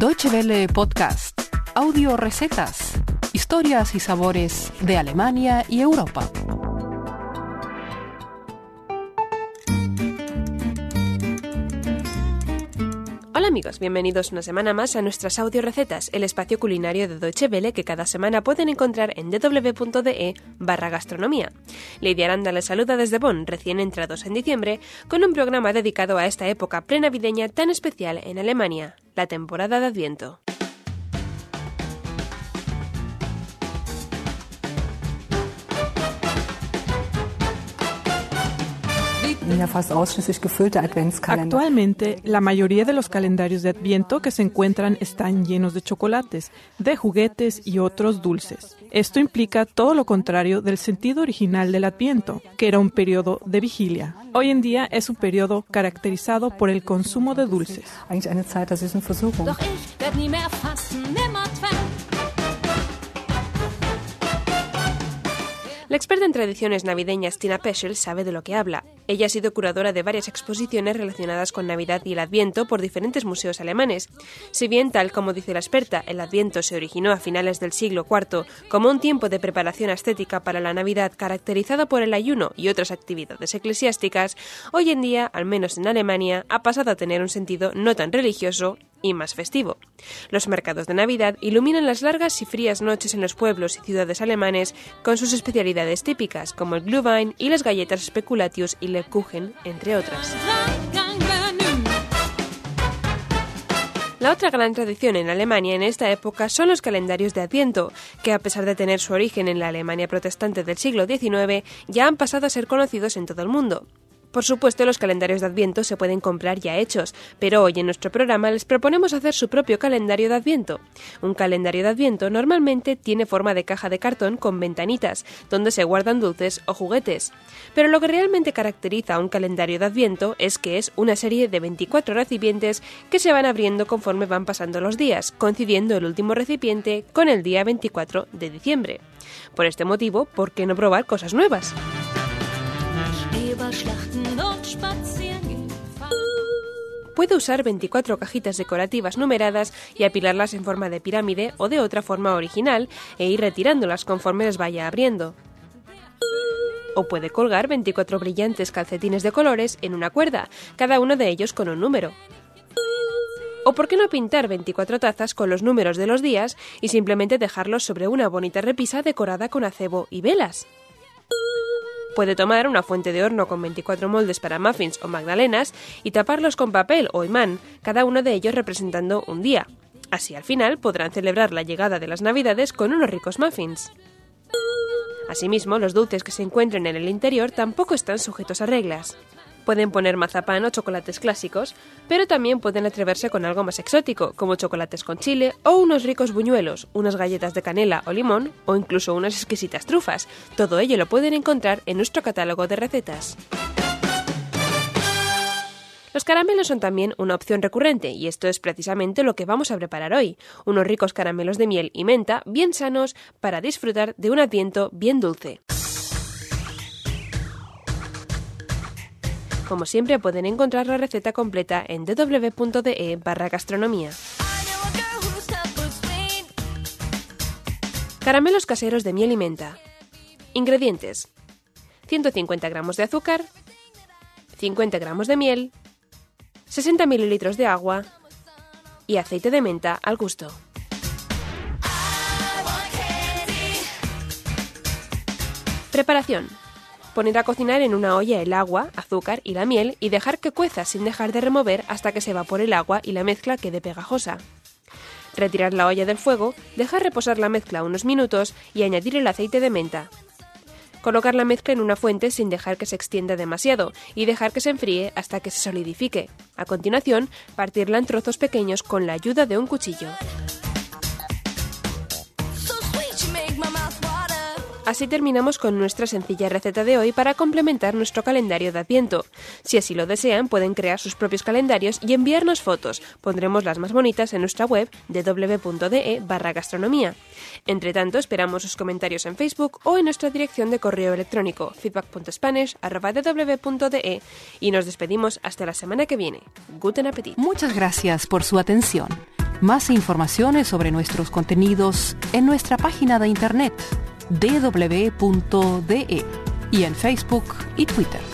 Deutsche Welle Podcast, audio recetas, historias y sabores de Alemania y Europa. Hola amigos, bienvenidos una semana más a nuestras audio recetas, el espacio culinario de Deutsche Welle que cada semana pueden encontrar en www.de/gastronomía. Lydia Aranda les saluda desde Bonn, recién entrados en diciembre, con un programa dedicado a esta época prenavideña tan especial en Alemania, la temporada de Adviento. Actualmente, la mayoría de los calendarios de Adviento que se encuentran están llenos de chocolates, de juguetes y otros dulces. Esto implica todo lo contrario del sentido original del Adviento, que era un periodo de vigilia. Hoy en día es un periodo caracterizado por el consumo de dulces. La experta en tradiciones navideñas Tina Peschel sabe de lo que habla. Ella ha sido curadora de varias exposiciones relacionadas con Navidad y el Adviento por diferentes museos alemanes. Si bien, tal como dice la experta, el Adviento se originó a finales del siglo IV como un tiempo de preparación ascética para la Navidad caracterizado por el ayuno y otras actividades eclesiásticas, hoy en día, al menos en Alemania, ha pasado a tener un sentido no tan religioso y más festivo. Los mercados de Navidad iluminan las largas y frías noches en los pueblos y ciudades alemanes con sus especialidades típicas como el Glühwein y las galletas Speculatius y Lebkuchen, entre otras. La otra gran tradición en Alemania en esta época son los calendarios de Adviento, que a pesar de tener su origen en la Alemania protestante del siglo XIX, ya han pasado a ser conocidos en todo el mundo. Por supuesto, los calendarios de Adviento se pueden comprar ya hechos, pero hoy en nuestro programa les proponemos hacer su propio calendario de Adviento. Un calendario de Adviento normalmente tiene forma de caja de cartón con ventanitas, donde se guardan dulces o juguetes. Pero lo que realmente caracteriza a un calendario de Adviento es que es una serie de 24 recipientes que se van abriendo conforme van pasando los días, coincidiendo el último recipiente con el día 24 de diciembre. Por este motivo, ¿por qué no probar cosas nuevas? Puede usar 24 cajitas decorativas numeradas y apilarlas en forma de pirámide o de otra forma original e ir retirándolas conforme las vaya abriendo. O puede colgar 24 brillantes calcetines de colores en una cuerda, cada uno de ellos con un número. O por qué no pintar 24 tazas con los números de los días y simplemente dejarlos sobre una bonita repisa decorada con acebo y velas. Puede tomar una fuente de horno con 24 moldes para muffins o magdalenas y taparlos con papel o imán, cada uno de ellos representando un día. Así al final podrán celebrar la llegada de las Navidades con unos ricos muffins. Asimismo, los dulces que se encuentren en el interior tampoco están sujetos a reglas. Pueden poner mazapán o chocolates clásicos, pero también pueden atreverse con algo más exótico, como chocolates con chile o unos ricos buñuelos, unas galletas de canela o limón o incluso unas exquisitas trufas. Todo ello lo pueden encontrar en nuestro catálogo de recetas. Los caramelos son también una opción recurrente y esto es precisamente lo que vamos a preparar hoy, unos ricos caramelos de miel y menta bien sanos para disfrutar de un Adviento bien dulce. Como siempre, pueden encontrar la receta completa en www.de/gastronomía. Caramelos caseros de miel y menta. Ingredientes: 150 gramos de azúcar, 50 gramos de miel, 60 ml de agua y aceite de menta al gusto. Preparación: poner a cocinar en una olla el agua, azúcar y la miel y dejar que cueza sin dejar de remover hasta que se evapore el agua y la mezcla quede pegajosa. Retirar la olla del fuego, dejar reposar la mezcla unos minutos y añadir el aceite de menta. Colocar la mezcla en una fuente sin dejar que se extienda demasiado y dejar que se enfríe hasta que se solidifique. A continuación, partirla en trozos pequeños con la ayuda de un cuchillo. Así terminamos con nuestra sencilla receta de hoy para complementar nuestro calendario de Adviento. Si así lo desean, pueden crear sus propios calendarios y enviarnos fotos. Pondremos las más bonitas en nuestra web www.de/gastronomía. Entre tanto, esperamos sus comentarios en Facebook o en nuestra dirección de correo electrónico feedback.spanish@ww.de y nos despedimos hasta la semana que viene. Guten Appetit. Muchas gracias por su atención. Más informaciones sobre nuestros contenidos en nuestra página de internet www.de y en Facebook y Twitter.